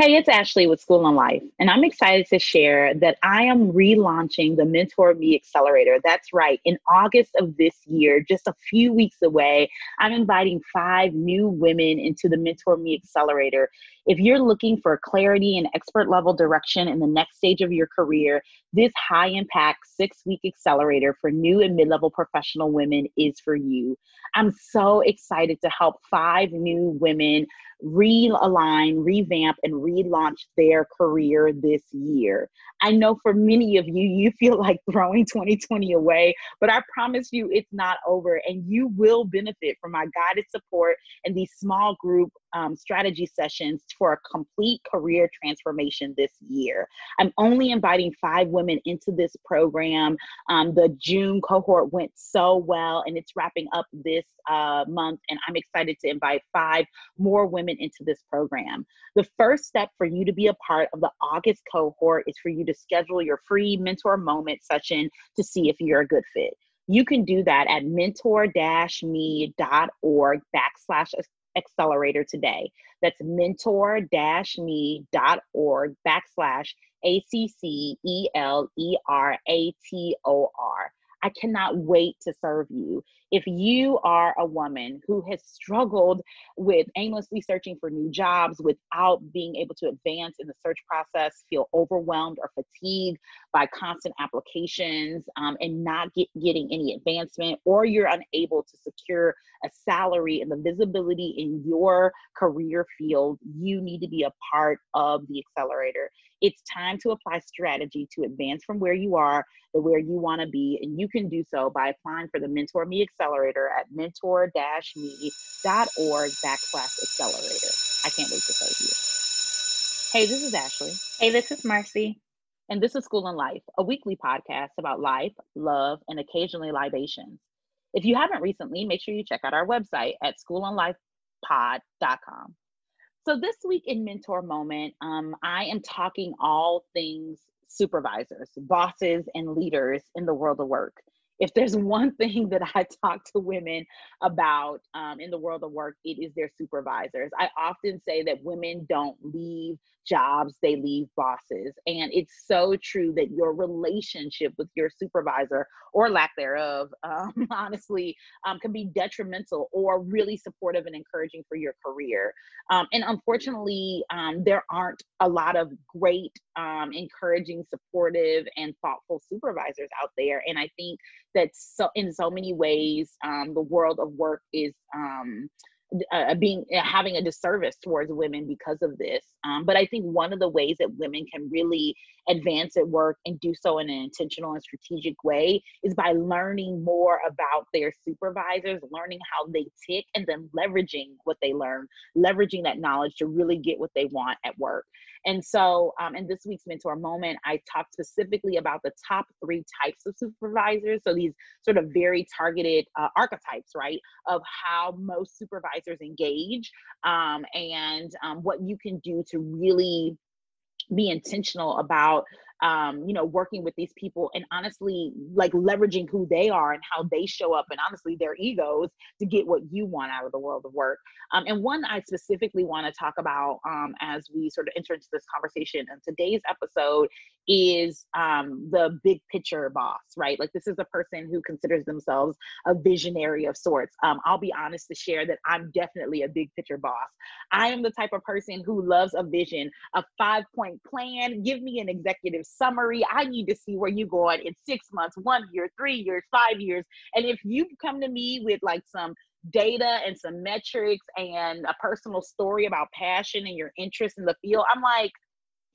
Hey, it's Ashley with School and Life, and I'm excited to share that I am relaunching the Mentor Me Accelerator. That's right. In August of this year, just a few weeks away, I'm inviting 5 new women into the Mentor Me Accelerator. If you're looking for clarity and expert level direction in the next stage of your career, this high impact 6-week accelerator for new and mid-level professional women is for you. I'm so excited to help 5 new women realign, revamp, and relaunch their career this year. I know for many of you, you feel like throwing 2020 away, but I promise you it's not over, and you will benefit from my guided support and these small group strategy sessions for a complete career transformation this year. I'm only inviting 5 women into this program. The June cohort went so well, and it's wrapping up this month, and I'm excited to invite 5 more women into this program. The first step for you to be a part of the August cohort is for you to schedule your free mentor moment session to see if you're a good fit. You can do that at mentor-me.org/accelerator today. That's mentor-me.org/ACCELERATOR. I cannot wait to serve you. If you are a woman who has struggled with aimlessly searching for new jobs without being able to advance in the search process, feel overwhelmed or fatigued by constant applications and not getting any advancement, or you're unable to secure a salary and the visibility in your career field, you need to be a part of the accelerator. It's time to apply strategy to advance from where you are to where you want to be, and you can do so by applying for the Mentor Me Accelerator at mentor-me.org/accelerator. I can't wait to serve you. Hey, this is Ashley. Hey, this is Marcy. And this is School and Life, a weekly podcast about life, love, and occasionally libations. If you haven't recently, make sure you check out our website at schoolandlifepod.com. So this week in Mentor Moment, I am talking all things supervisors, bosses, and leaders in the world of work. If there's one thing that I talk to women about in the world of work, it is their supervisors. I often say that women don't leave jobs, they leave bosses. And it's so true that your relationship with your supervisor, or lack thereof, honestly, can be detrimental or really supportive and encouraging for your career. And unfortunately, there aren't a lot of great, encouraging, supportive, and thoughtful supervisors out there. And I think that in so many ways, the world of work is having a disservice towards women because of this. But I think one of the ways that women can really advance at work and do so in an intentional and strategic way is by learning more about their supervisors, learning how they tick, and then leveraging what they learn, leveraging that knowledge to really get what they want at work. And so in this week's Mentor Moment, I talked specifically about the top 3 types of supervisors. So these sort of very targeted archetypes, right, of how most supervisors engage and what you can do to really be intentional about working with these people, and honestly, like leveraging who they are and how they show up, and honestly, their egos to get what you want out of the world of work. And one I specifically want to talk about as we sort of enter into this conversation in today's episode is the big picture boss, right? Like, this is a person who considers themselves a visionary of sorts. I'll be honest to share that I'm definitely a big picture boss. I am the type of person who loves a vision, a 5-point plan. Give me an executive summary. I need to see where you're going in 6 months, 1 year, 3 years, 5 years. And if you come to me with like some data and some metrics and a personal story about passion and your interest in the field, I'm like,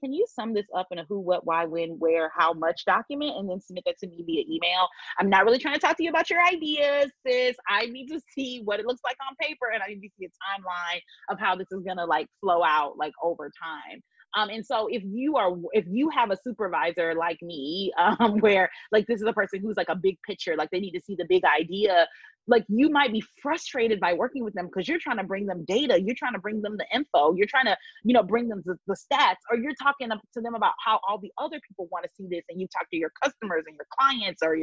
can you sum this up in a who, what, why, when, where, how much document, and then submit that to me via email? I'm not really trying to talk to you about your ideas, sis. I need to see what it looks like on paper, and I need to see a timeline of how this is gonna like flow out like over time. And so if you have a supervisor like me, where like this is a person who's like a big picture, like they need to see the big idea like you might be frustrated by working with them because you're trying to bring them data, you're trying to bring them the info, you're trying to, you know, bring them the stats, or you're talking to them about how all the other people want to see this, and you talk to your customers and your clients or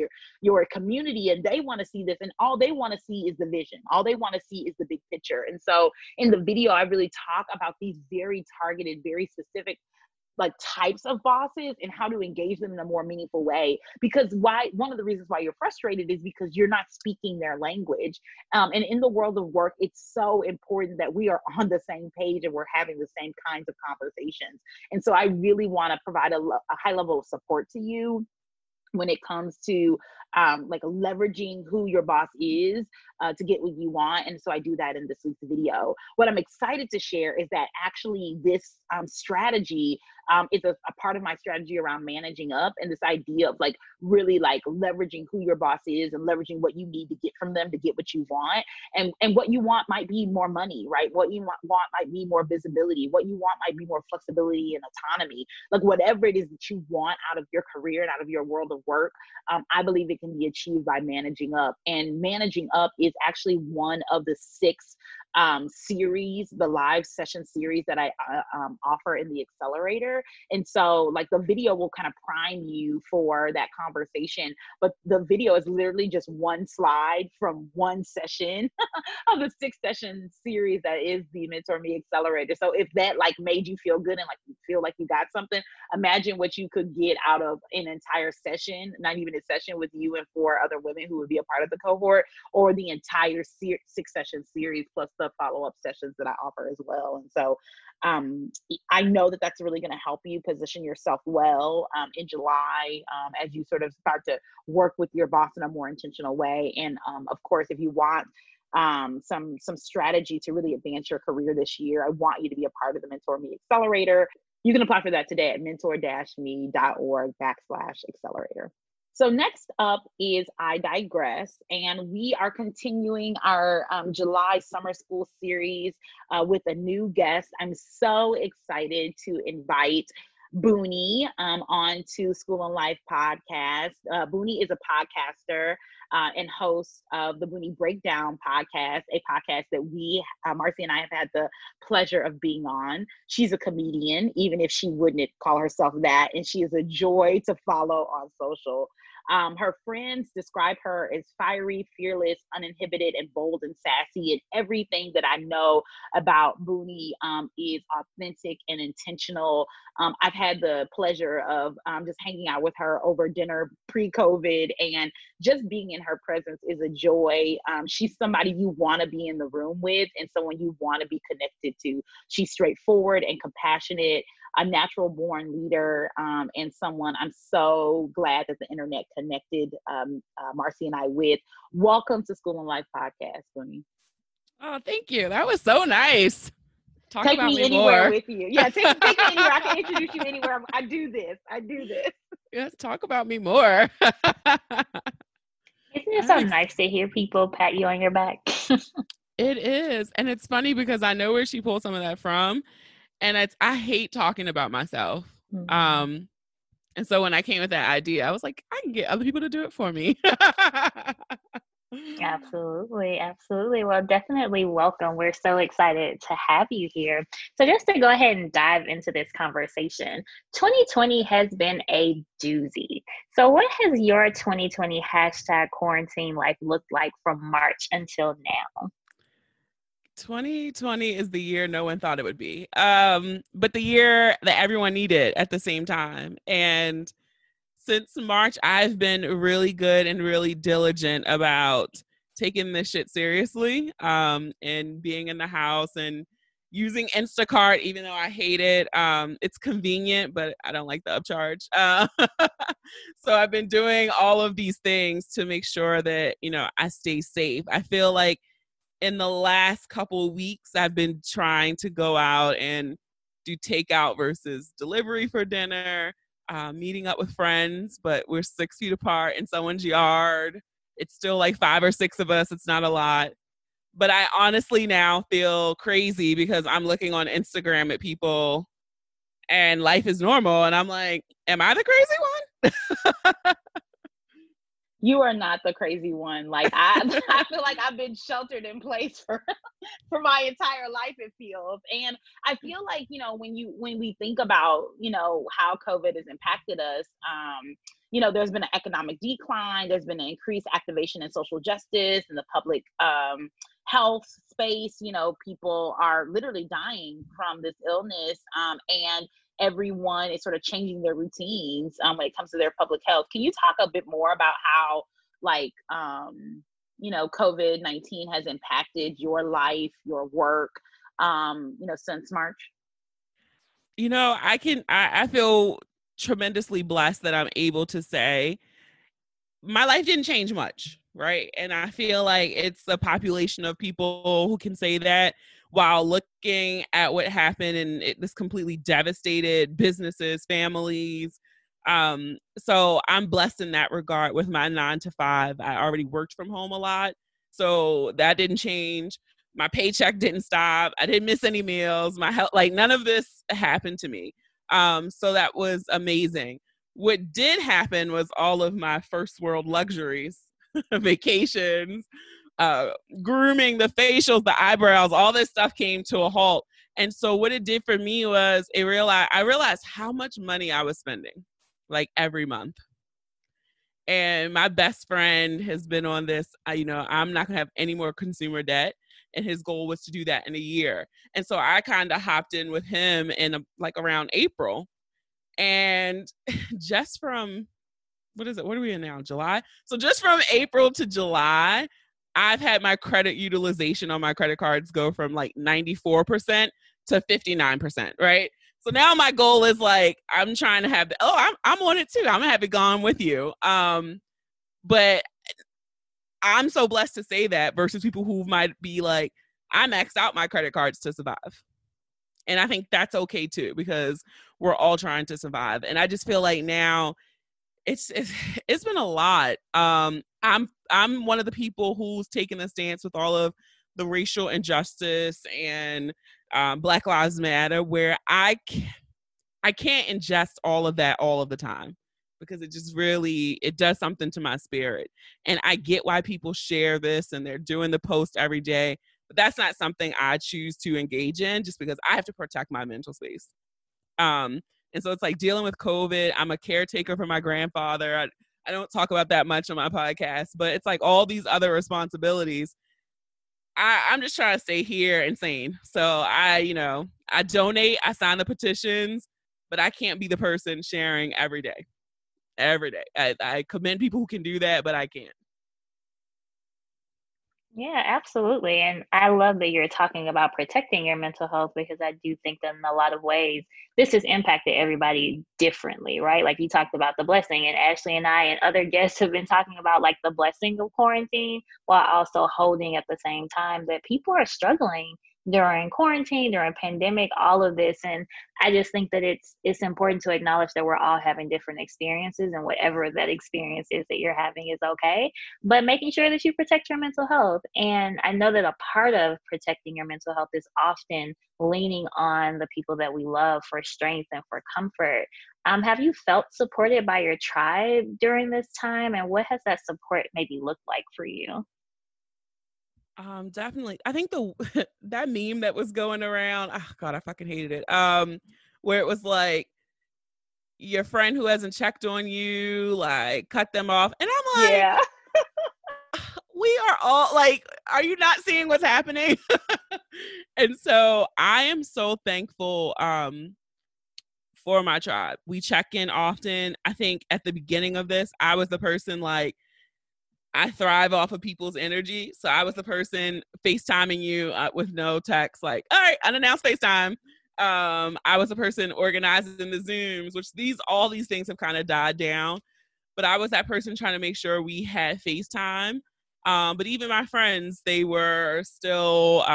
your community, and they want to see this, and all they want to see is the vision, all they want to see is the big picture. And so in the video, I really talk about these very targeted, very specific like types of bosses and how to engage them in a more meaningful way. Because one of the reasons why you're frustrated is because you're not speaking their language. And in the world of work, it's so important that we are on the same page and we're having the same kinds of conversations. And so I really want to provide a high level of support to you when it comes to like leveraging who your boss is to get what you want. And so I do that in this week's video. What I'm excited to share is that actually this strategy is a part of my strategy around managing up, and this idea of like really like leveraging who your boss is and leveraging what you need to get from them to get what you want. And what you want might be more money, right? What you want might be more visibility. What you want might be more flexibility and autonomy. Like whatever it is that you want out of your career and out of your world of work, I believe it can be achieved by managing up. And managing up is actually one of the 6 series, the live session series that I offer in the accelerator. And so like the video will kind of prime you for that conversation, but the video is literally just one slide from one session of the 6 session series that is the Mentor Me Accelerator. So if that like made you feel good and like you feel like you got something, imagine what you could get out of an entire session, not even a session with you and 4 other women who would be a part of the cohort, or the entire 6 session series plus the follow-up sessions that I offer as well. And so I know that that's really going to help you position yourself well in July as you sort of start to work with your boss in a more intentional way. And of course, if you want some strategy to really advance your career this year, I want you to be a part of the Mentor Me Accelerator. You can apply for that today at mentor-me.org/accelerator. So next up is I Digress, and we are continuing our July summer school series with a new guest. I'm so excited to invite Boonie on to School and Life podcast. Boonie is a podcaster and host of the Boonie Breakdown podcast, a podcast that we, Marcy and I, have had the pleasure of being on. She's a comedian, even if she wouldn't call herself that, and she is a joy to follow on social. Her friends describe her as fiery, fearless, uninhibited, and bold and sassy. And everything that I know about Boonie is authentic and intentional. I've had the pleasure of just hanging out with her over dinner pre-COVID, and just being in her presence is a joy. She's somebody you want to be in the room with and someone you want to be connected to. She's straightforward and compassionate, a natural born leader, and someone I'm so glad that the internet connected Marcy and I with. Welcome to School and Life podcast, Boonie. Oh, thank you. That was so nice. Talk take about me anywhere more. With you. Yeah, take me anywhere. I can introduce you anywhere. I do this. Yes, talk about me more. Isn't it so nice to hear people pat you on your back? It is. And it's funny because I know where she pulled some of that from. And I hate talking about myself. Mm-hmm. And so when I came with that idea, I was like, I can get other people to do it for me. Absolutely. Absolutely. Well, definitely welcome. We're so excited to have you here. So just to go ahead and dive into this conversation, 2020 has been a doozy. So what has your 2020 #quarantine life looked like from March until now? 2020 is the year no one thought it would be, but the year that everyone needed at the same time. And since March, I've been really good and really diligent about taking this shit seriously and being in the house and using Instacart, even though I hate it. It's convenient, but I don't like the upcharge. So I've been doing all of these things to make sure that, you know, I stay safe. I feel like in the last couple of weeks, I've been trying to go out and do takeout versus delivery for dinner, meeting up with friends, but we're 6 feet apart in someone's yard. It's still like 5 or 6 of us. It's not a lot. But I honestly now feel crazy because I'm looking on Instagram at people and life is normal. And I'm like, am I the crazy one? you are not the crazy one. Like I feel like I've been sheltered in place for my entire life, it feels. And I feel like, you know, when we think about, you know, how COVID has impacted us, you know, there's been an economic decline, there's been an increased activation in social justice and the public health space. You know, people are literally dying from this illness, and everyone is sort of changing their routines when it comes to their public health. Can you talk a bit more about how, like, you know, COVID-19 has impacted your life, your work, you know, since March? You know, I feel tremendously blessed that I'm able to say my life didn't change much, right? And I feel like it's a population of people who can say that while looking at what happened, and this completely devastated businesses, families. So I'm blessed in that regard with my 9-to-5. I already worked from home a lot, so that didn't change. My paycheck didn't stop. I didn't miss any meals. My health, like none of this happened to me. So that was amazing. What did happen was all of my first world luxuries, vacations, grooming, the facials, the eyebrows, all this stuff came to a halt. And so what it did for me was I realized how much money I was spending, like every month. And my best friend has been on this, you know, I'm not going to have any more consumer debt. And his goal was to do that in a year. And so I kind of hopped in with him in like around April. And just from, what are we in now? July? So just from April to July, I've had my credit utilization on my credit cards go from like 94% to 59%, right? So now my goal is like, I'm trying to have, I'm on it too. I'm going to have it gone with you. But I'm so blessed to say that versus people who might be like, I maxed out my credit cards to survive. And I think that's okay too, because we're all trying to survive. And I just feel like now it's been a lot. I'm one of the people who's taken a stance with all of the racial injustice and Black Lives Matter, where I can't ingest all of that all of the time, because it just really, it does something to my spirit. And I get why people share this and they're doing the post every day, but that's not something I choose to engage in just because I have to protect my mental space. And so it's like dealing with COVID. I'm a caretaker for my grandfather. I don't talk about that much on my podcast, but it's like all these other responsibilities. I'm just trying to stay here and sane. So I donate, I sign the petitions, but I can't be the person sharing every day. I commend people who can do that, but I can't. Yeah, absolutely. And I love that you're talking about protecting your mental health, because I do think that in a lot of ways, this has impacted everybody differently, right? Like you talked about the blessing, and Ashley and I and other guests have been talking about like the blessing of quarantine, while also holding at the same time that people are struggling during quarantine, during pandemic, all of this. And I just think that it's important to acknowledge that we're all having different experiences, and whatever that experience is that you're having is okay, but making sure that you protect your mental health. And I know that a part of protecting your mental health is often leaning on the people that we love for strength and for comfort. Have you felt supported by your tribe during this time? And what has that support maybe looked like for you? Definitely. I think that meme that was going around, oh God, I fucking hated it. Where it was like, your friend who hasn't checked on you, like cut them off. And I'm like, yeah. We are all like, are you not seeing what's happening? And so I am so thankful, for my tribe. We check in often. I think at the beginning of this, I was the person like, I thrive off of people's energy. So I was the person FaceTiming you with no text, like, all right, unannounced FaceTime. I was the person organizing the Zooms, which all these things have kind of died down. But I was that person trying to make sure we had FaceTime. But even my friends, they were still,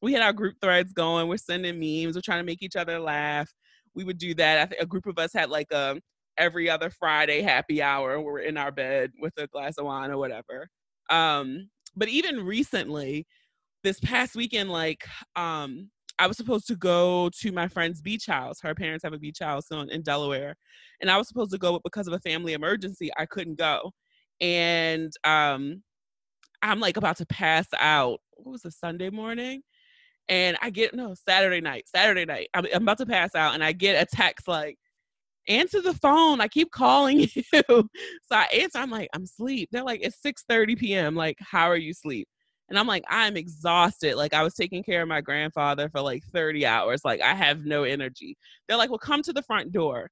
we had our group threads going. We're sending memes. We're trying to make each other laugh. We would do that. I think a group of us had like a every other Friday happy hour where we're in our bed with a glass of wine or whatever. But even recently, this past weekend, like I was supposed to go to my friend's beach house. Her parents have a beach house in Delaware. And I was supposed to go, but because of a family emergency, I couldn't go. And I'm like about to pass out. What was it, Sunday morning? And I get, no, Saturday night. I'm about to pass out and I get a text like, answer the phone. I keep calling you. So I answer. I'm like, I'm asleep. They're like, it's 6:30 p.m. Like, how are you asleep? And I'm like, I'm exhausted. Like, I was taking care of my grandfather for like 30 hours. Like, I have no energy. They're like, well, come to the front door.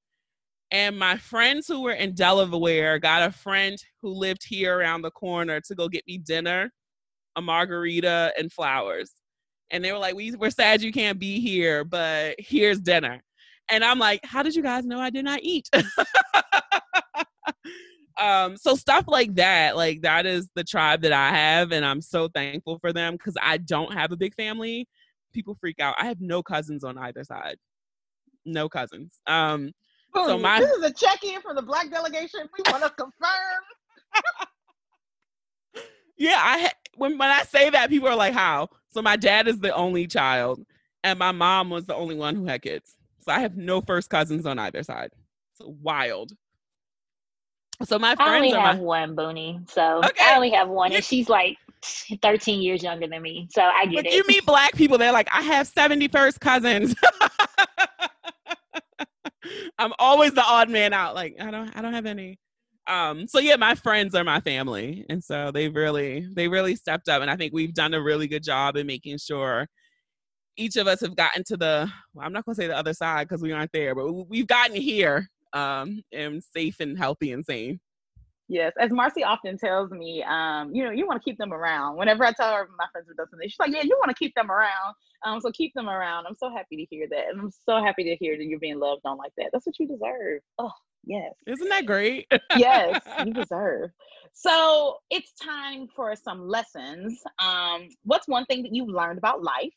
And my friends who were in Delaware got a friend who lived here around the corner to go get me dinner, a margarita, and flowers. And they were like, we're sad you can't be here, but here's dinner. And I'm like, how did you guys know I did not eat? So stuff like that is the tribe that I have. And I'm so thankful for them because I don't have a big family. People freak out. I have no cousins on either side. No cousins. So this is a check-in from the Black delegation. We want to confirm. Yeah, when I say that, people are like, how? So my dad is the only child and my mom was the only one who had kids. So I have no first cousins on either side. It's wild. So my friends I only have one, Boonie. So okay. I only have one, and she's like 13 years younger than me. So I get it. You meet Black people, they're like, I have 71st cousins. I'm always the odd man out. Like, I don't have any. So yeah, my friends are my family, and so they really stepped up, and I think we've done a really good job in making sure each of us have gotten to the, well, I'm not going to say the other side because we aren't there, but we've gotten here and safe and healthy and sane. Yes. As Marcy often tells me, you want to keep them around. Whenever I tell her my friends have done something, she's like, yeah, you want to keep them around. So keep them around. I'm so happy to hear that. And I'm so happy to hear that you're being loved on like that. That's what you deserve. Oh, yes. Isn't that great? Yes, you deserve. So it's time for some lessons. What's one thing that you've learned about life?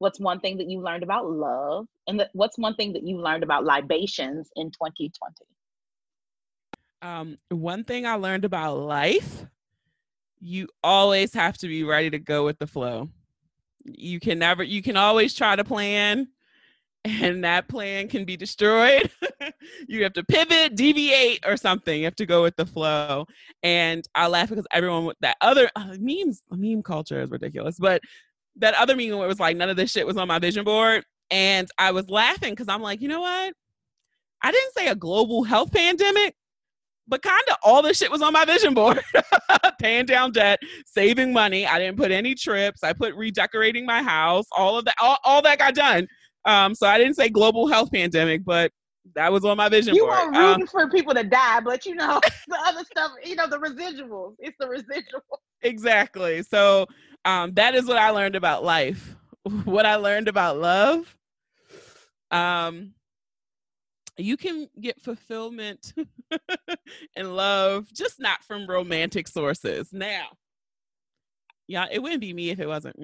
What's one thing that you learned about love? And what's one thing that you learned about libations in 2020? One thing I learned about life, you always have to be ready to go with the flow. You can always try to plan, and that plan can be destroyed. You have to pivot, deviate, or something. You have to go with the flow. And I laugh because everyone with that other meme culture is ridiculous, but that other meeting where it was like, none of this shit was on my vision board. And I was laughing because I'm like, you know what? I didn't say a global health pandemic, but kind of all this shit was on my vision board. Paying down debt, saving money. I didn't put any trips. I put redecorating my house. All of that, all that got done. So I didn't say global health pandemic, but that was on my vision board. You weren't rooting for people to die, but the other stuff, the residuals. It's the residual. Exactly. So that is what I learned about life. What I learned about love, you can get fulfillment and love, just not from romantic sources. Now, yeah, it wouldn't be me if it wasn't,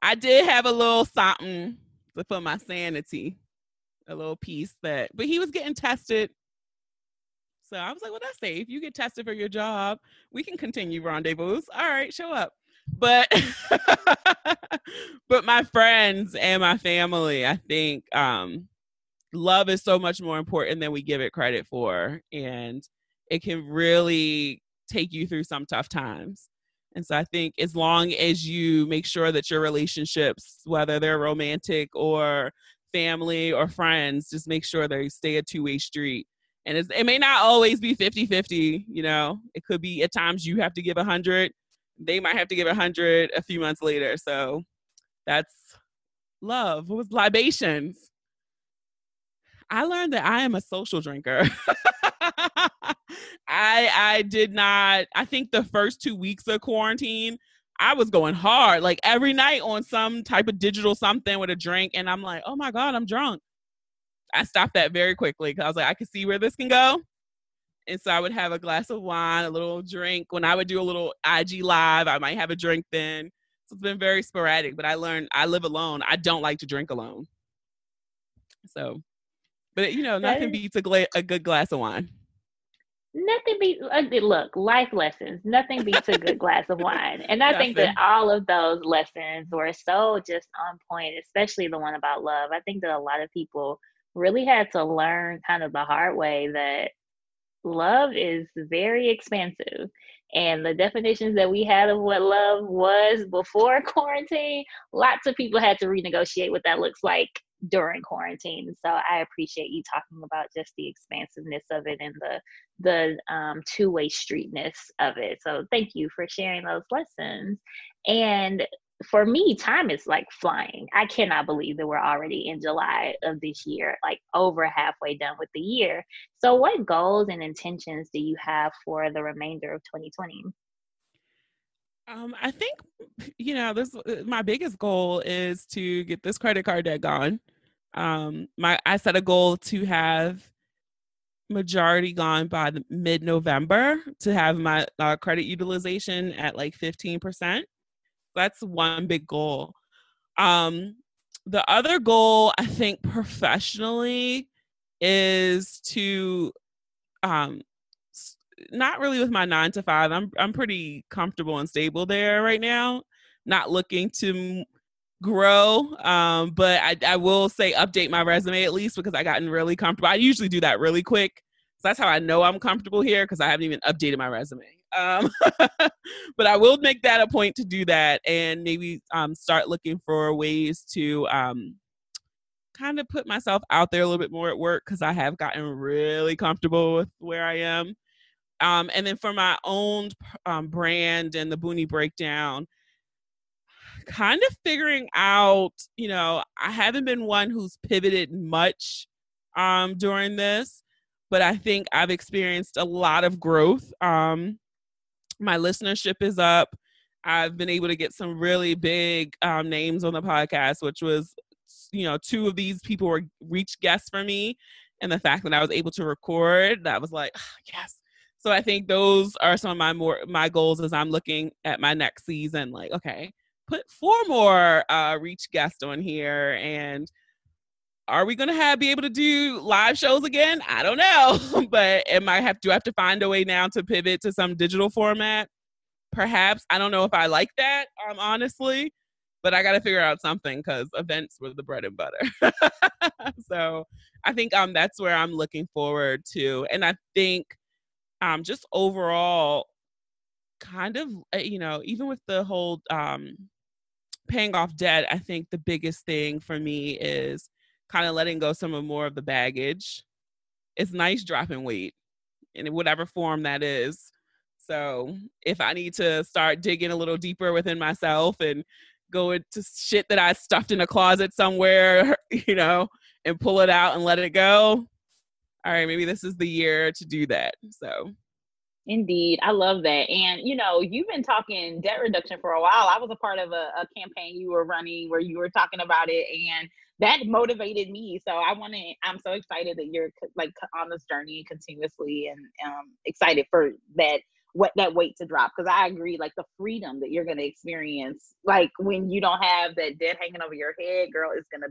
I did have a little something for my sanity, a little piece but he was getting tested. So I was like, well, that's safe. You get tested for your job. We can continue rendezvous. All right, show up. But my friends and my family, I think love is so much more important than we give it credit for. And it can really take you through some tough times. And so I think as long as you make sure that your relationships, whether they're romantic or family or friends, just make sure they stay a two-way street. And it may not always be 50-50, It could be at times you have to give 100. They might have to give 100 a few months later. So that's love. What was libations? I learned that I am a social drinker. I think the first 2 weeks of quarantine, I was going hard, like every night on some type of digital something with a drink. And I'm like, oh my God, I'm drunk. I stopped that very quickly because I was like, I could see where this can go. And so I would have a glass of wine, a little drink. When I would do a little IG live, I might have a drink then. So it's been very sporadic, but I learned I live alone. I don't like to drink alone. So, but nothing beats a good glass of wine. Nothing beats, look, life lessons. Nothing beats a good glass of wine. And I think that all of those lessons were so just on point, especially the one about love. I think that a lot of people really had to learn kind of the hard way that love is very expansive. And the definitions that we had of what love was before quarantine, lots of people had to renegotiate what that looks like during quarantine. So I appreciate you talking about just the expansiveness of it and the two-way streetness of it. So thank you for sharing those lessons. And for me, time is like flying. I cannot believe that we're already in July of this year, like over halfway done with the year. So what goals and intentions do you have for the remainder of 2020? I think, this, my biggest goal is to get this credit card debt gone. I set a goal to have majority gone by mid-November, to have my credit utilization at like 15%. That's one big goal. The other goal, I think professionally, is to not really with my 9-to-5. I'm pretty comfortable and stable there right now. Not looking to grow, but I will say update my resume at least, because I gotten really comfortable. I usually do that really quick. So that's how I know I'm comfortable here, because I haven't even updated my resume. But I will make that a point to do that, and maybe start looking for ways to kind of put myself out there a little bit more at work, because I have gotten really comfortable with where I am. And then for my own brand and the Boonie Breakdown, kind of figuring out, I haven't been one who's pivoted much during this, but I think I've experienced a lot of growth. My listenership is up. I've been able to get some really big names on the podcast, which was, two of these people were reach guests for me. And the fact that I was able to record, that was like, yes. So I think those are some of my goals as I'm looking at my next season. Like, okay, put 4 more reach guests on here. And are we going to be able to do live shows again? I don't know, but do I have to find a way now to pivot to some digital format? Perhaps. I don't know if I like that, honestly, but I got to figure out something, because events were the bread and butter. So I think that's where I'm looking forward to. And I think just overall kind of, even with the whole paying off debt, I think the biggest thing for me is kind of letting go some of more of the baggage. It's nice dropping weight in whatever form that is. So if I need to start digging a little deeper within myself and go into shit that I stuffed in a closet somewhere, and pull it out and let it go. All right, maybe this is the year to do that. So. Indeed. I love that. And, you've been talking debt reduction for a while. I was a part of a campaign you were running where you were talking about it, and that motivated me. So I'm so excited that you're like on this journey continuously, and excited for that weight to drop. Cause I agree, like the freedom that you're going to experience, like when you don't have that debt hanging over your head, girl, it's going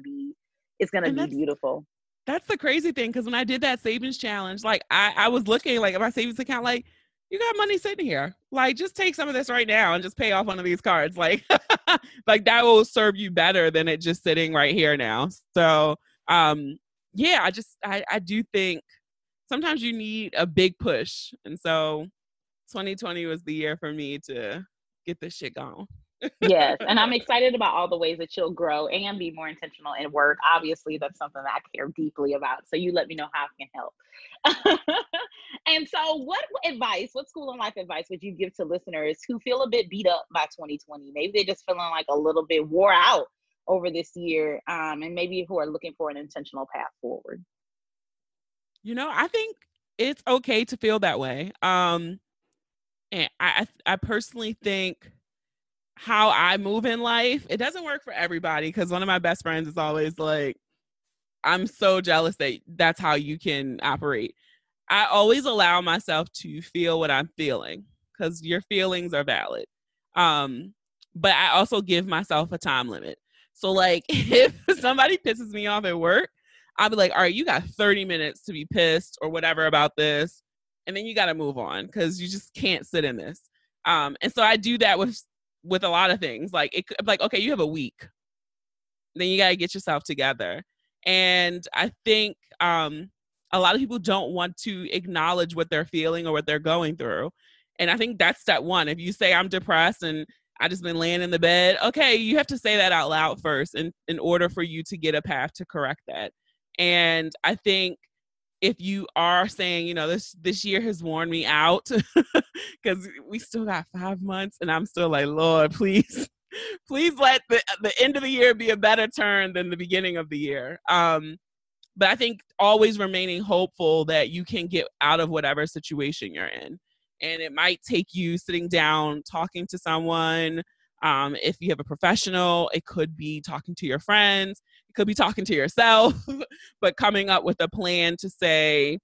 to be beautiful. That's the crazy thing. Cause when I did that savings challenge, like I was looking like at my savings account, like, you got money sitting here. Like, just take some of this right now and just pay off one of these cards. Like, like that will serve you better than it just sitting right here now. So, I do think sometimes you need a big push. And so 2020 was the year for me to get this shit gone. Yes. And I'm excited about all the ways that you'll grow and be more intentional in work. Obviously, that's something that I care deeply about. So you let me know how I can help. And so what school and life advice would you give to listeners who feel a bit beat up by 2020? Maybe they're just feeling like a little bit wore out over this year, and maybe who are looking for an intentional path forward. I think it's okay to feel that way. And I personally think how I move in life, it doesn't work for everybody, because one of my best friends is always like, I'm so jealous that that's how you can operate. I always allow myself to feel what I'm feeling, because your feelings are valid. But I also give myself a time limit. So like if somebody pisses me off at work, I'll be like, all right, you got 30 minutes to be pissed or whatever about this. And then you got to move on, because you just can't sit in this. And so I do that with a lot of things. Like okay, you have a week, then you got to get yourself together. And I think a lot of people don't want to acknowledge what they're feeling or what they're going through. And I think that's step one. If you say I'm depressed and I just been laying in the bed, okay, you have to say that out loud first in order for you to get a path to correct that. And I think if you are saying, you know, this year has worn me out because we still got 5 months and I'm still like, Lord, please let the end of the year be a better turn than the beginning of the year. But I think always remaining hopeful that you can get out of whatever situation you're in. And it might take you sitting down, talking to someone. If you have a professional, it could be talking to your friends. It could be talking to yourself, but coming up with a plan to say,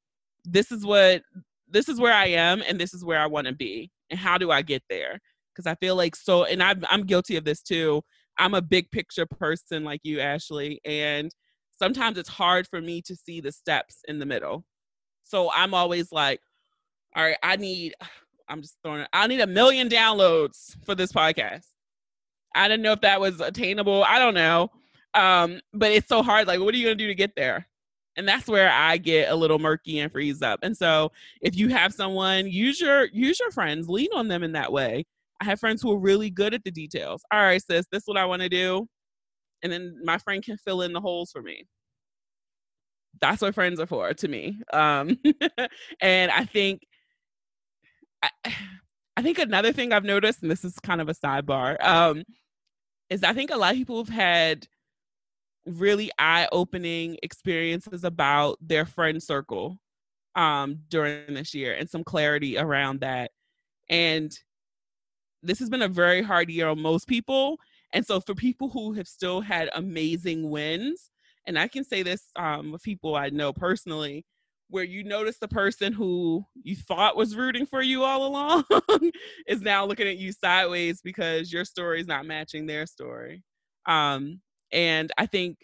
this is where I am and this is where I want to be. And how do I get there? Because I feel like so, and I'm guilty of this too. I'm a big picture person like you, Ashley. And sometimes it's hard for me to see the steps in the middle. So I'm always like, all right, I need 1 million downloads for this podcast. I didn't know if that was attainable. I don't know. But it's so hard. Like, what are you going to do to get there? And that's where I get a little murky and freeze up. And so if you have someone, use your friends, lean on them in that way. I have friends who are really good at the details. All right, sis, this is what I want to do. And then my friend can fill in the holes for me. That's what friends are for, to me. And I think another thing I've noticed, and this is kind of a sidebar, is I think a lot of people have had really eye-opening experiences about their friend circle during this year and some clarity around that. And this has been a very hard year on most people. And so for people who have still had amazing wins, and I can say this with people I know personally, where you notice the person who you thought was rooting for you all along is now looking at you sideways because your story is not matching their story. And I think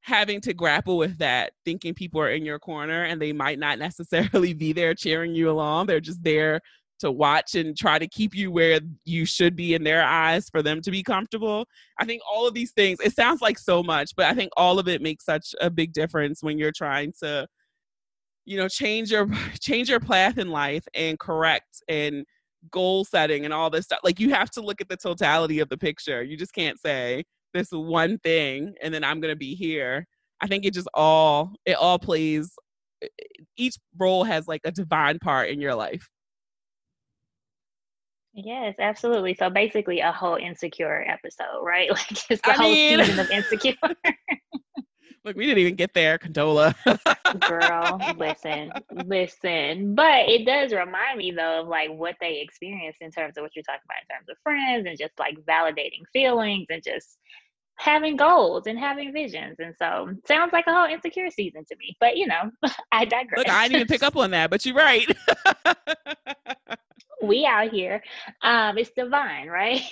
having to grapple with that, thinking people are in your corner and they might not necessarily be there cheering you along. They're just there to watch and try to keep you where you should be in their eyes for them to be comfortable. I think all of these things, it sounds like so much, but I think all of it makes such a big difference when you're trying to, you know, change your path in life and correct and goal setting and all this stuff. Like, you have to look at the totality of the picture. You just can't say this one thing and then I'm going to be here. I think it just all plays, each role has like a divine part in your life. Yes, absolutely. So basically a whole Insecure episode, right? Like, it's the whole season of Insecure. Look, we didn't even get there, Condola. Girl, listen. But it does remind me, though, of, like, what they experienced in terms of what you're talking about in terms of friends and just, like, validating feelings and just having goals and having visions. And so sounds like a whole Insecure season to me. But, you know, I digress. Look, I didn't even pick up on that, but you're right. We out here. It's divine, right?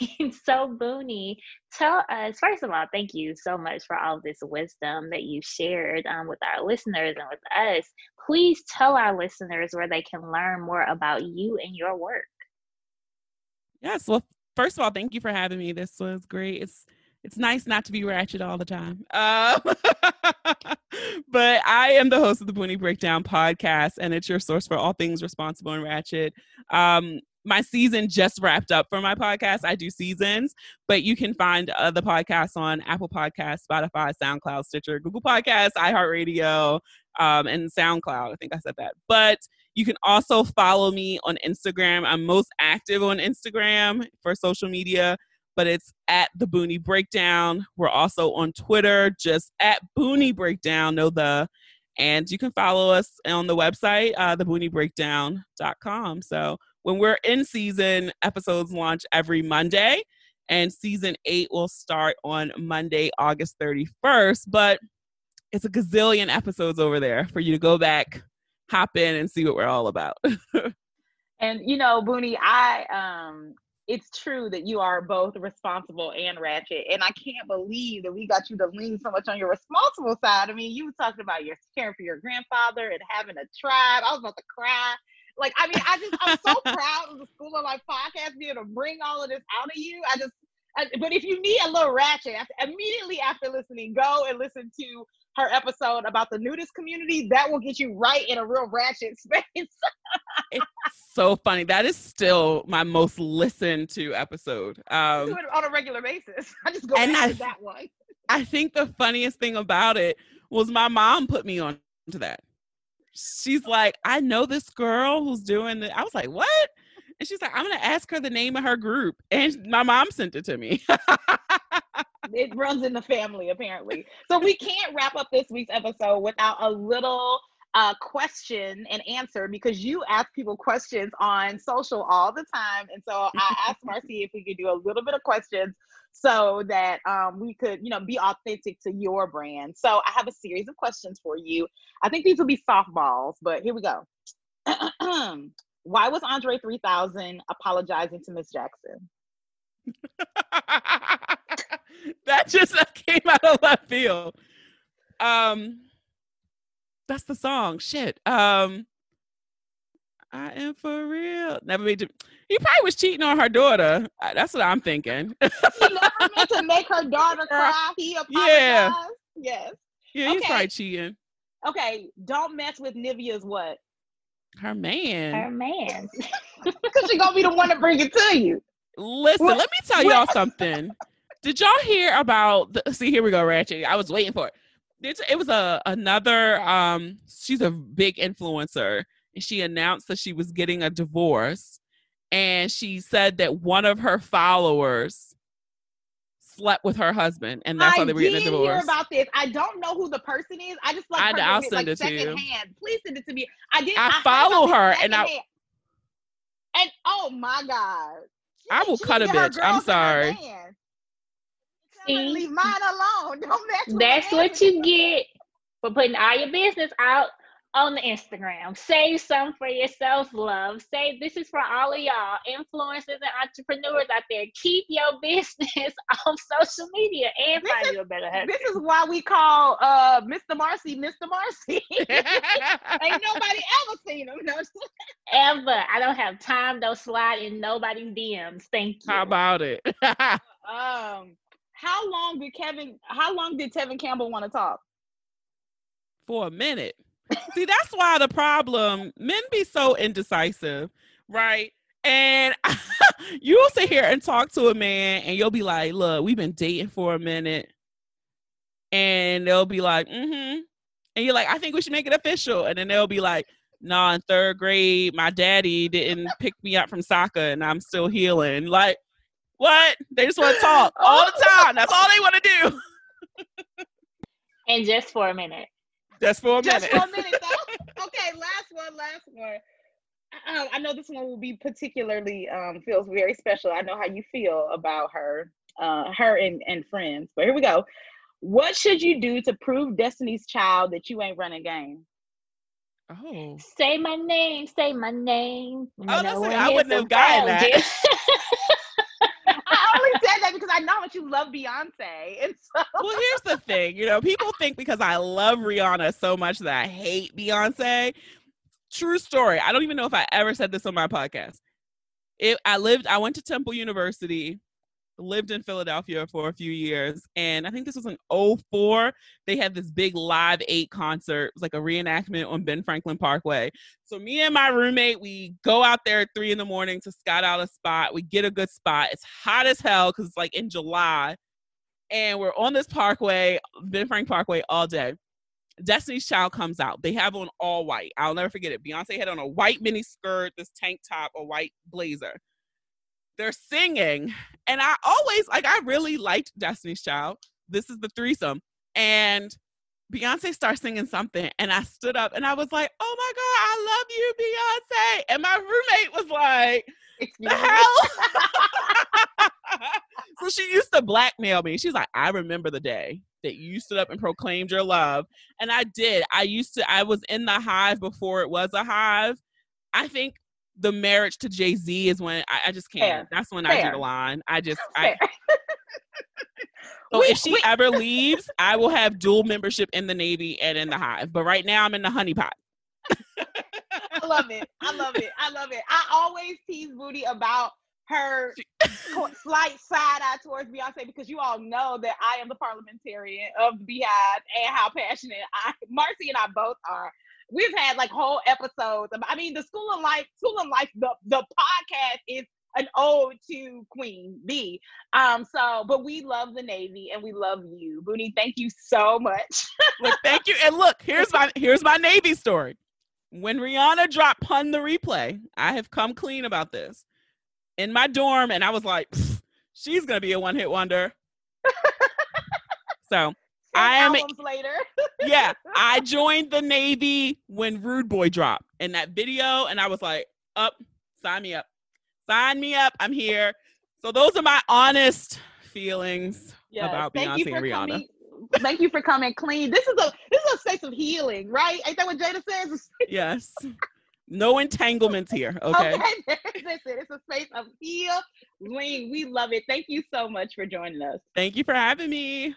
So Boonie, tell us, first of all, thank you so much for all this wisdom that you shared with our listeners and with us. Please tell our listeners where they can learn more about you and your work. Yes. Well, first of all, thank you for having me. This was great. It's nice not to be ratchet all the time. But I am the host of the Boonie Breakdown podcast, and it's your source for all things responsible and ratchet. My season just wrapped up for my podcast. I do seasons, but you can find the podcast on Apple Podcasts, Spotify, SoundCloud, Stitcher, Google Podcasts, iHeartRadio, and SoundCloud. I think I said that. But you can also follow me on Instagram. I'm most active on Instagram for social media, but it's at the Boonie Breakdown. We're also on Twitter, just at Boonie Breakdown, and you can follow us on the website, thebooniebreakdown.com. So when we're in season, episodes launch every Monday, and season 8 will start on Monday, August 31st, but it's a gazillion episodes over there for you to go back, hop in, and see what we're all about. And, you know, Boonie, it's true that you are both responsible and ratchet. And I can't believe that we got you to lean so much on your responsible side. I mean, you were talking about your caring for your grandfather and having a tribe. I was about to cry. Like, I mean, I'm so proud of the School and Life podcast being able to bring all of this out of you. I just, But if you need a little ratchet, immediately after listening, go and listen to her episode about the nudist community. That will get you right in a real ratchet space. It's so funny. That is still my most listened to episode. I do it on a regular basis. I just go back to that one. I think the funniest thing about it was my mom put me on to that. She's like, I know this girl who's doing it. I was like, what? And she's like, I'm going to ask her the name of her group. And my mom sent it to me. It runs in the family, apparently. So we can't wrap up this week's episode without a little question and answer, because you ask people questions on social all the time. And so I asked Marcy if we could do a little bit of questions so that we could, you know, be authentic to your brand. So I have a series of questions for you. I think these will be softballs, but here we go. Why was Andre 3000 apologizing to Miss Jackson? That just came out of left field. That's the song. Shit. I am for real. Never meant to. He probably was cheating on her daughter. That's what I'm thinking. He never meant to make her daughter cry. He apologized. Yeah. Yes. Yeah, he's probably cheating. Okay. Don't mess with Nivea's what? Her man. Her man. Because she's going to be the one to bring it to you. Listen, let me tell y'all something. Did y'all hear about see, here we go, ratchet. I was waiting for it. It was another, she's a big influencer, and she announced that she was getting a divorce, and she said that one of her followers slept with her husband, and that's how they were getting a divorce. I didn't hear about this. I don't know who the person is. I just like I'll send it to you. Please send it to me. I follow her, and oh my God, I will cut a bitch. I'm sorry. Leave mine alone. Don't mess with That's me. What you get for putting all your business out on the Instagram. Save some for yourself, love. Save this is for all of y'all influencers and entrepreneurs out there. Keep your business on social media and find you a better husband. This is why we call Mr. Marcy Mr. Marcy. Ain't nobody ever seen him. No. Ever. I don't have time. Don't slide in nobody's DMs. Thank you. How about it? How long did Tevin Campbell want to talk? For a minute. See, that's why the problem, men be so indecisive, right? And you'll sit here and talk to a man and you'll be like, look, we've been dating for a minute. And they'll be like, mm-hmm. And you're like, I think we should make it official. And then they'll be like, nah, in third grade, my daddy didn't pick me up from soccer and I'm still healing. Like, what? They just want to talk all the time. That's all they want to do. And just for a minute. Just for a minute, though. Okay, last one. I know this one will be particularly, feels very special. I know how you feel about her, her and friends. But here we go. What should you do to prove Destiny's Child that you ain't running game? Oh. Say my name, say my name. I wouldn't have gotten that. I only said that because I know that you love Beyonce. And so... Well, here's the thing. You know, people think because I love Rihanna so much that I hate Beyonce. True story. I don't even know if I ever said this on my podcast. I went to Temple University, lived in Philadelphia for a few years, and I think this was in 2004. They had this big Live 8 concert. It was like a reenactment on Ben Franklin Parkway. So me and my roommate, we go out there at 3 a.m. to scout out a spot. We get a good spot. It's hot as hell because it's like in July, and we're on this parkway, Ben Franklin Parkway, all day. Destiny's Child comes out. They have on all white. I'll never forget it. Beyonce had on a white mini skirt, this tank top, a white blazer. They're singing. And I always, I really liked Destiny's Child. This is the threesome. And Beyonce starts singing something. And I stood up and I was like, oh my God, I love you, Beyonce. And my roommate was like, the hell? So she used to blackmail me. She's like, I remember the day that you stood up and proclaimed your love. And I did. I was in the hive before it was a hive. I think the marriage to Jay-Z is when I just can't. Fair. That's when I do the line. So if she ever leaves, I will have dual membership in the Navy and in the hive. But right now I'm in the honeypot. I love it. I always tease Boonie about her slight side eye towards Beyonce, because you all know that I am the parliamentarian of the Beehive and how passionate Marcy and I both are. We've had like whole episodes. I mean, the School and Life, the podcast is an ode to Queen Bee. But we love the Navy and we love you. Boonie, thank you so much. Well, thank you. And look, here's my Navy story. When Rihanna dropped Pun the Replay, I have come clean about this in my dorm. And I was like, she's going to be a one-hit wonder. So I am albums later. Yeah. I joined the Navy when Rude Boy dropped in that video. And I was like, sign me up. I'm here. So those are my honest feelings about Beyonce and Rihanna. Thank you for coming clean. This is a space of healing, right? Ain't that what Jada says? Yes. No entanglements here. Okay. That's it. It's a space of healing. We love it. Thank you so much for joining us. Thank you for having me.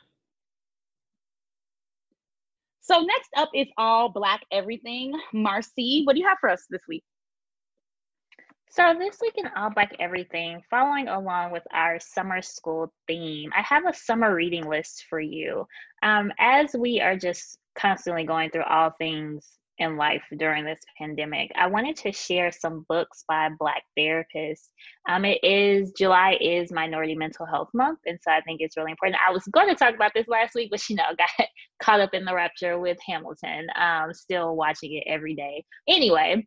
So next up is All Black Everything. Marcy, what do you have for us this week? So this week in All Black Everything, following along with our summer school theme, I have a summer reading list for you. As we are just constantly going through all things in life during this pandemic, I wanted to share some books by Black therapists. July is Minority Mental Health Month, and so I think it's really important. I was going to talk about this last week, but got caught up in the rapture with Hamilton. Still watching it every day. Anyway,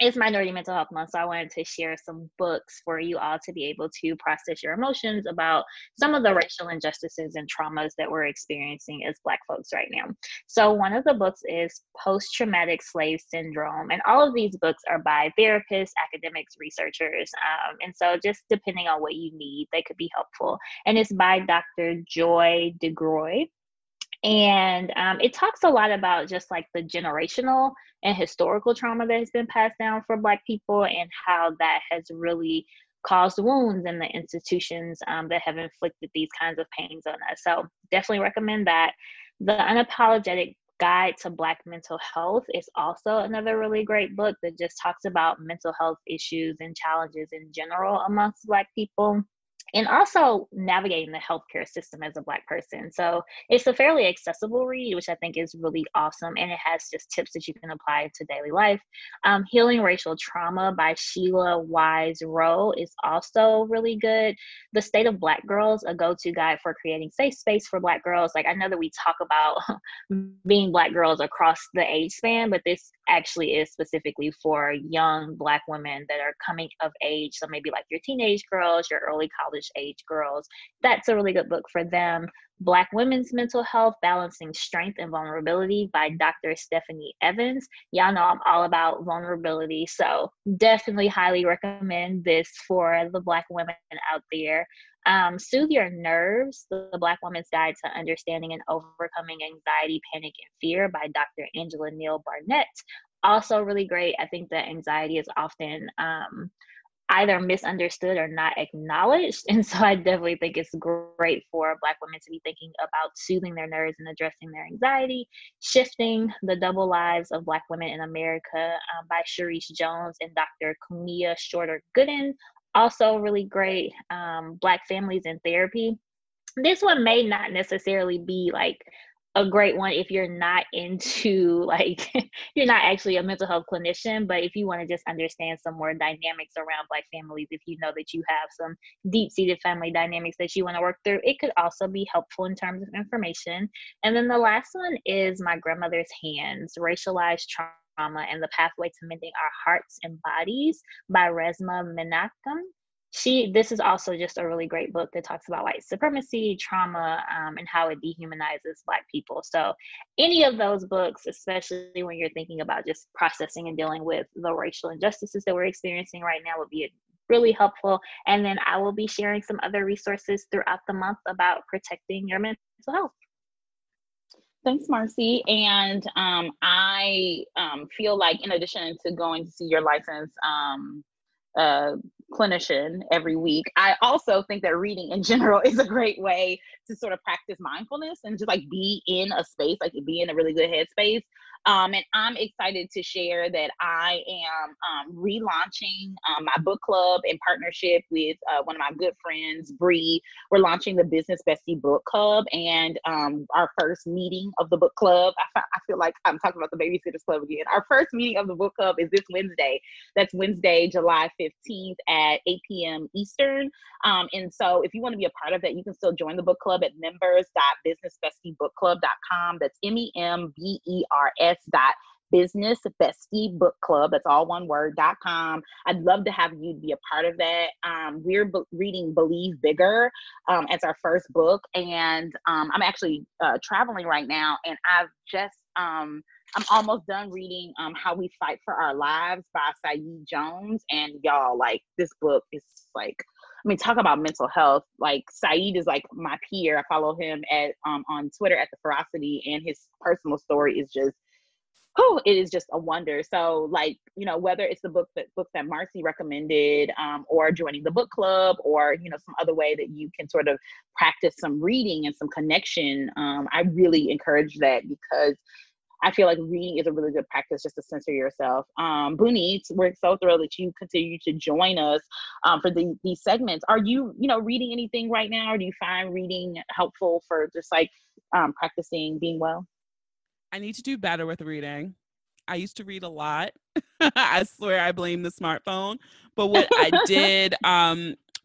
it's Minority Mental Health Month, so I wanted to share some books for you all to be able to process your emotions about some of the racial injustices and traumas that we're experiencing as Black folks right now. So one of the books is Post-Traumatic Slave Syndrome, and all of these books are by therapists, academics, researchers, and so just depending on what you need, they could be helpful. And it's by Dr. Joy DeGroy. And it talks a lot about just like the generational and historical trauma that has been passed down for Black people and how that has really caused wounds in the institutions that have inflicted these kinds of pains on us. So definitely recommend that. The Unapologetic Guide to Black Mental Health is also another really great book that just talks about mental health issues and challenges in general amongst Black people, and also navigating the healthcare system as a Black person. So it's a fairly accessible read, which I think is really awesome. And it has just tips that you can apply to daily life. Healing Racial Trauma by Sheila Wise Rowe is also really good. The State of Black Girls, a go-to guide for creating safe space for Black girls. Like, I know that we talk about being Black girls across the age span, but this actually is specifically for young Black women that are coming of age. So maybe like your teenage girls, your early college age girls. That's a really good book for them. Black Women's Mental Health, Balancing Strength and Vulnerability by Dr. Stephanie Evans. Y'all know I'm all about vulnerability, so definitely highly recommend this for the Black women out there. Soothe Your Nerves, The Black Woman's Guide to Understanding and Overcoming Anxiety, Panic, and Fear by Dr. Angela Neal Barnett. Also really great. I think that anxiety is often either misunderstood or not acknowledged. And so I definitely think it's great for Black women to be thinking about soothing their nerves and addressing their anxiety. Shifting the Double Lives of Black Women in America by Sharice Jones and Dr. Kumia Shorter Gooden. Also really great. Black Families in Therapy. This one may not necessarily be like a great one if you're not into like you're not actually a mental health clinician, but if you want to just understand some more dynamics around Black families, if you know that you have some deep-seated family dynamics that you want to work through, it could also be helpful in terms of information. And then the last one is My Grandmother's Hands, Racialized Trauma and the Pathway to Mending Our Hearts and Bodies by Resmaa Menachem. This is also just a really great book that talks about white supremacy, trauma, and how it dehumanizes Black people. So any of those books, especially when you're thinking about just processing and dealing with the racial injustices that we're experiencing right now, would be really helpful. And then I will be sharing some other resources throughout the month about protecting your mental health. Thanks, Marcy. And I feel like, in addition to going to see your licensed clinician every week, I also think that reading in general is a great way to sort of practice mindfulness and just like be in a space, like be in a really good headspace. And I'm excited to share that I am relaunching my book club in partnership with one of my good friends, Bree. We're launching the Business Bestie Book Club, and our first meeting of the book club. I feel like I'm talking about the Babysitter's Club again. Our first meeting of the book club is this Wednesday. That's Wednesday, July 15th at 8 p.m. Eastern. And so if you want to be a part of that, you can still join the book club at members.businessbestiebookclub.com. That's members.businessbestiebookclub. That's all one word.com. I'd love to have you be a part of that. We're reading Believe Bigger as our first book. And I'm actually traveling right now, and I've just I'm almost done reading How We Fight for Our Lives by Saeed Jones. And y'all, like, this book is like, I mean, talk about mental health. Like, Saeed is like my peer. I follow him at on Twitter at The Ferocity, and his personal story is just, oh, it is just a wonder. So, like, you know, whether it's the book that Marcy recommended, or joining the book club, or, you know, some other way that you can sort of practice some reading and some connection, I really encourage that, because I feel like reading is a really good practice just to center yourself. Boonie, we're so thrilled that you continue to join us for these segments. Are you, you know, reading anything right now, or do you find reading helpful for just like practicing being well? I need to do better with reading. I used to read a lot. I swear I blame the smartphone. But what I did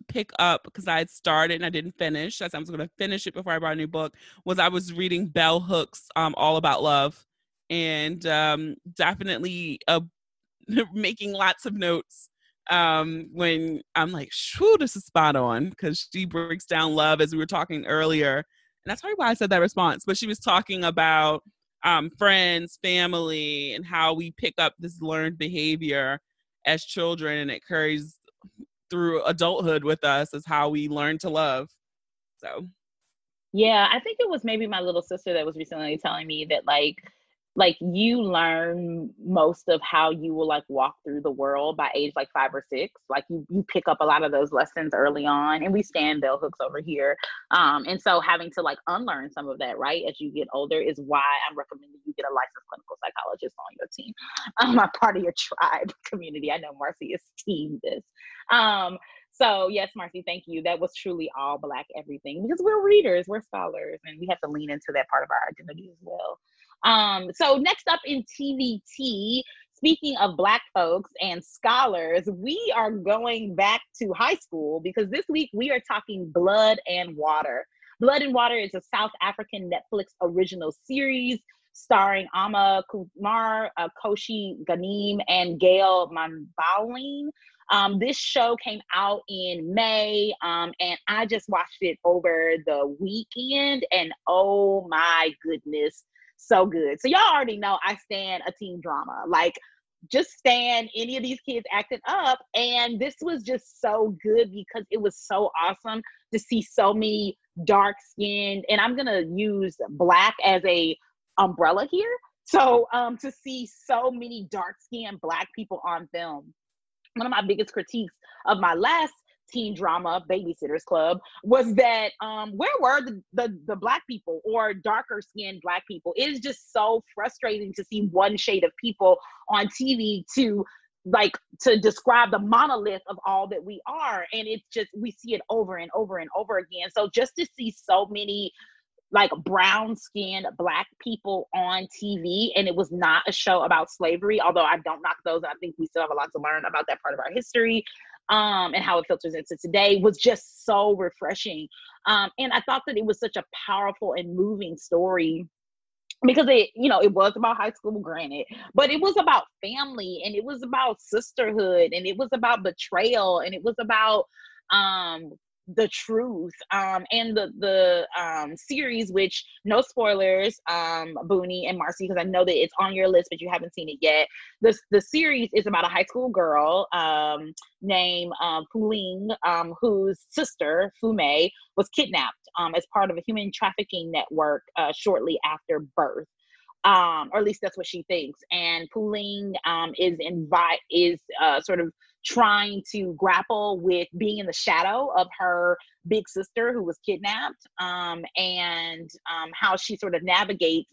pick up, because I had started and I didn't finish, I said I was going to finish it before I bought a new book, was I was reading bell hooks, All About Love. And definitely making lots of notes when I'm like, shoo, this is spot on, because she breaks down love, as we were talking earlier. And that's probably why I said that response. But she was talking about friends, family, and how we pick up this learned behavior as children, and it carries through adulthood with us as how we learn to love. So, yeah, I think it was maybe my little sister that was recently telling me that, like you learn most of how you will like walk through the world by age like 5 or 6. Like you pick up a lot of those lessons early on, and we stand bell hooks over here. And so having to like unlearn some of that, right, as you get older is why I'm recommending you get a licensed clinical psychologist on your team. I'm part of your tribe community. I know Marcy esteemed this. So yes, Marcy, thank you. That was truly all Black everything, because we're readers, we're scholars, and we have to lean into that part of our identity as well. So next up in TVT, speaking of Black folks and scholars, we are going back to high school, because this week we are talking Blood and Water. Blood and Water is a South African Netflix original series starring Amma Kumar, Koshi Ghanem, and Gail Manbowling. This show came out in May, and I just watched it over the weekend, and oh my goodness. So good. So y'all already know I stand a teen drama. Like, just stand any of these kids acting up. And this was just so good, because it was so awesome to see so many dark-skinned, and I'm going to use Black as a umbrella here. So to see so many dark-skinned Black people on film. One of my biggest critiques of my last teen drama, Babysitter's Club, was that where were the Black people, or darker skinned Black people? It is just so frustrating to see one shade of people on TV to describe the monolith of all that we are. And it's just, we see it over and over and over again. So just to see so many like brown skinned Black people on TV. And it was not a show about slavery, although I don't knock those. I think we still have a lot to learn about that part of our history, and how it filters into today, was just so refreshing. And I thought that it was such a powerful and moving story, because it, you know, it was about high school, granted, but it was about family, and it was about sisterhood, and it was about betrayal, and it was about, the truth. And the series, which, no spoilers, Boonie and Marcy, because I know that it's on your list but you haven't seen it yet. The series is about a high school girl named Fuling, whose sister Fume was kidnapped as part of a human trafficking network shortly after birth. Or at least that's what she thinks. And Fuling is sort of trying to grapple with being in the shadow of her big sister who was kidnapped, and how she sort of navigates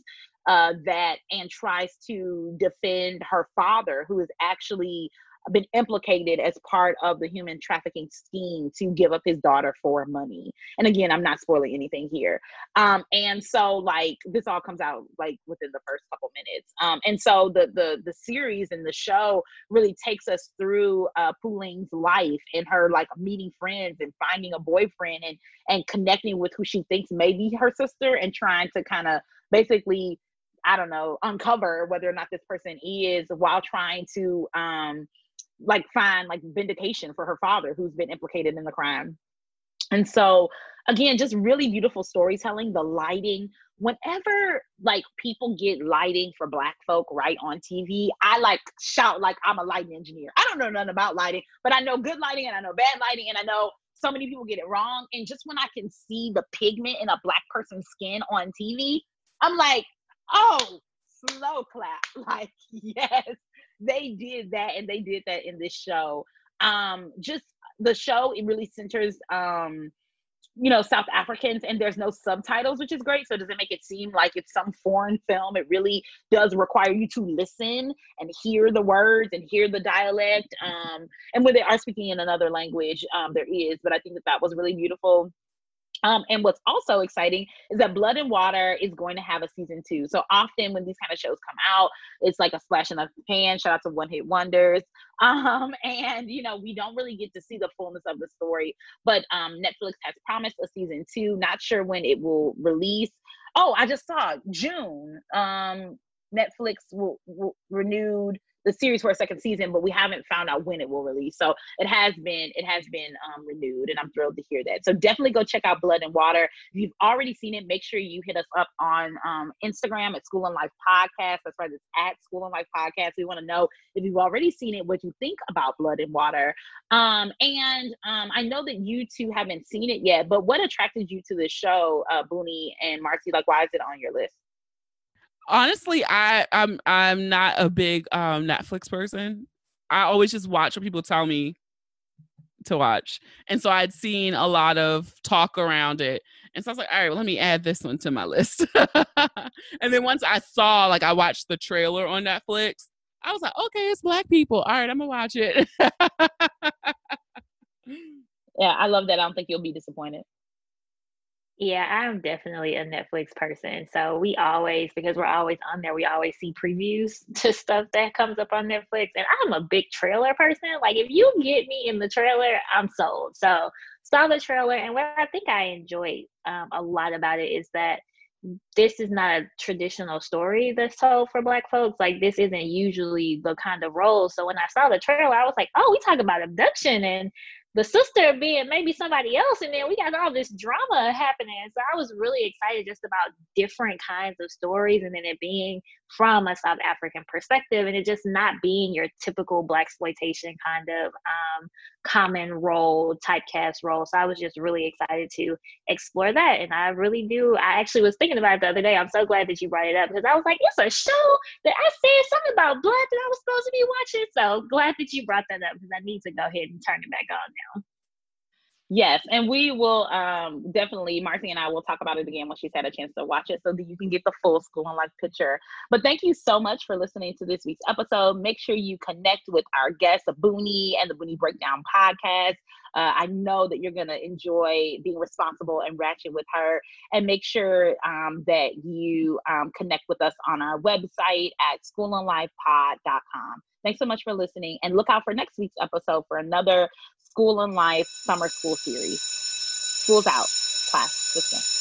that and tries to defend her father, who has actually been implicated as part of the human trafficking scheme to give up his daughter for money. And again, I'm not spoiling anything here. And so like this all comes out like within the first couple minutes. And so the series and the show really takes us through Pooling's life and her like meeting friends and finding a boyfriend and connecting with who she thinks may be her sister and trying to kind of basically, I don't know, uncover whether or not this person is, while trying to like find like vindication for her father, who's been implicated in the crime. And so again, just really beautiful storytelling. The lighting, whenever like people get lighting for Black folk right on TV, I like shout like I'm a lighting engineer. I don't know nothing about lighting, but I know good lighting and I know bad lighting, and I know so many people get it wrong. And just when I can see the pigment in a Black person's skin on TV, I'm like, oh, slow clap. Like, yes, they did that. And they did that in this show. Just the show, it really centers, you know, South Africans, and there's no subtitles, which is great. So it doesn't make it seem like it's some foreign film. It really does require you to listen and hear the words and hear the dialect. And when they are speaking in another language, there is, but I think that that was really beautiful. And what's also exciting is that Blood and Water is going to have a season 2. So often when these kind of shows come out, it's like a flash in the pan. Shout out to One Hit Wonders. And, you know, we don't really get to see the fullness of the story, but Netflix has promised a season 2. Not sure when it will release. Oh, I just saw June. Netflix will renewed the series for a second season, but we haven't found out when it will release. So it has been renewed, and I'm thrilled to hear that. So definitely go check out Blood and Water. If you've already seen it, make sure you hit us up on Instagram at School and Life Podcast. That's right, it's at School and Life Podcast. We want to know if you've already seen it, what you think about Blood and Water. I know that you two haven't seen it yet, but what attracted you to this show, Boonie and Marcy? Like, why is it on your list? Honestly, I'm not a big Netflix person. I always just watch what people tell me to watch. And so I'd seen a lot of talk around it. And so I was like, all right, well, let me add this one to my list. And then once I saw, like, I watched the trailer on Netflix, I was like, okay, it's Black people. All right, I'm gonna watch it. Yeah, I love that. I don't think you'll be disappointed. Yeah, I'm definitely a Netflix person. So because we're always on there, we always see previews to stuff that comes up on Netflix. And I'm a big trailer person. Like, if you get me in the trailer, I'm sold. So saw the trailer. And what I think I enjoyed a lot about it is that this is not a traditional story that's told for Black folks. Like, this isn't usually the kind of role. So when I saw the trailer, I was like, oh, we talk about abduction and the sister being maybe somebody else, and then we got all this drama happening. So I was really excited just about different kinds of stories, and then it being from a South African perspective, and it just not being your typical Blaxploitation kind of common role, typecast role. So I was just really excited to explore that, and I really do. I actually was thinking about it the other day. I'm so glad that you brought it up, because I was like, it's a show that I said something about blood that I was supposed to be watching. So glad that you brought that up, because I need to go ahead and turn it back on. Yes, and we will definitely, Marcy and I will talk about it again when she's had a chance to watch it, so that you can get the full School and Life picture. But thank you so much for listening to this week's episode. Make sure you connect with our guest, Boonie, and the Boonie Breakdown podcast. I know that you're going to enjoy being responsible and ratchet with her. And make sure that you connect with us on our website at schoolandlifepod.com. Thanks so much for listening, and look out for next week's episode for another School and Life summer school series. School's out. Class dismissed.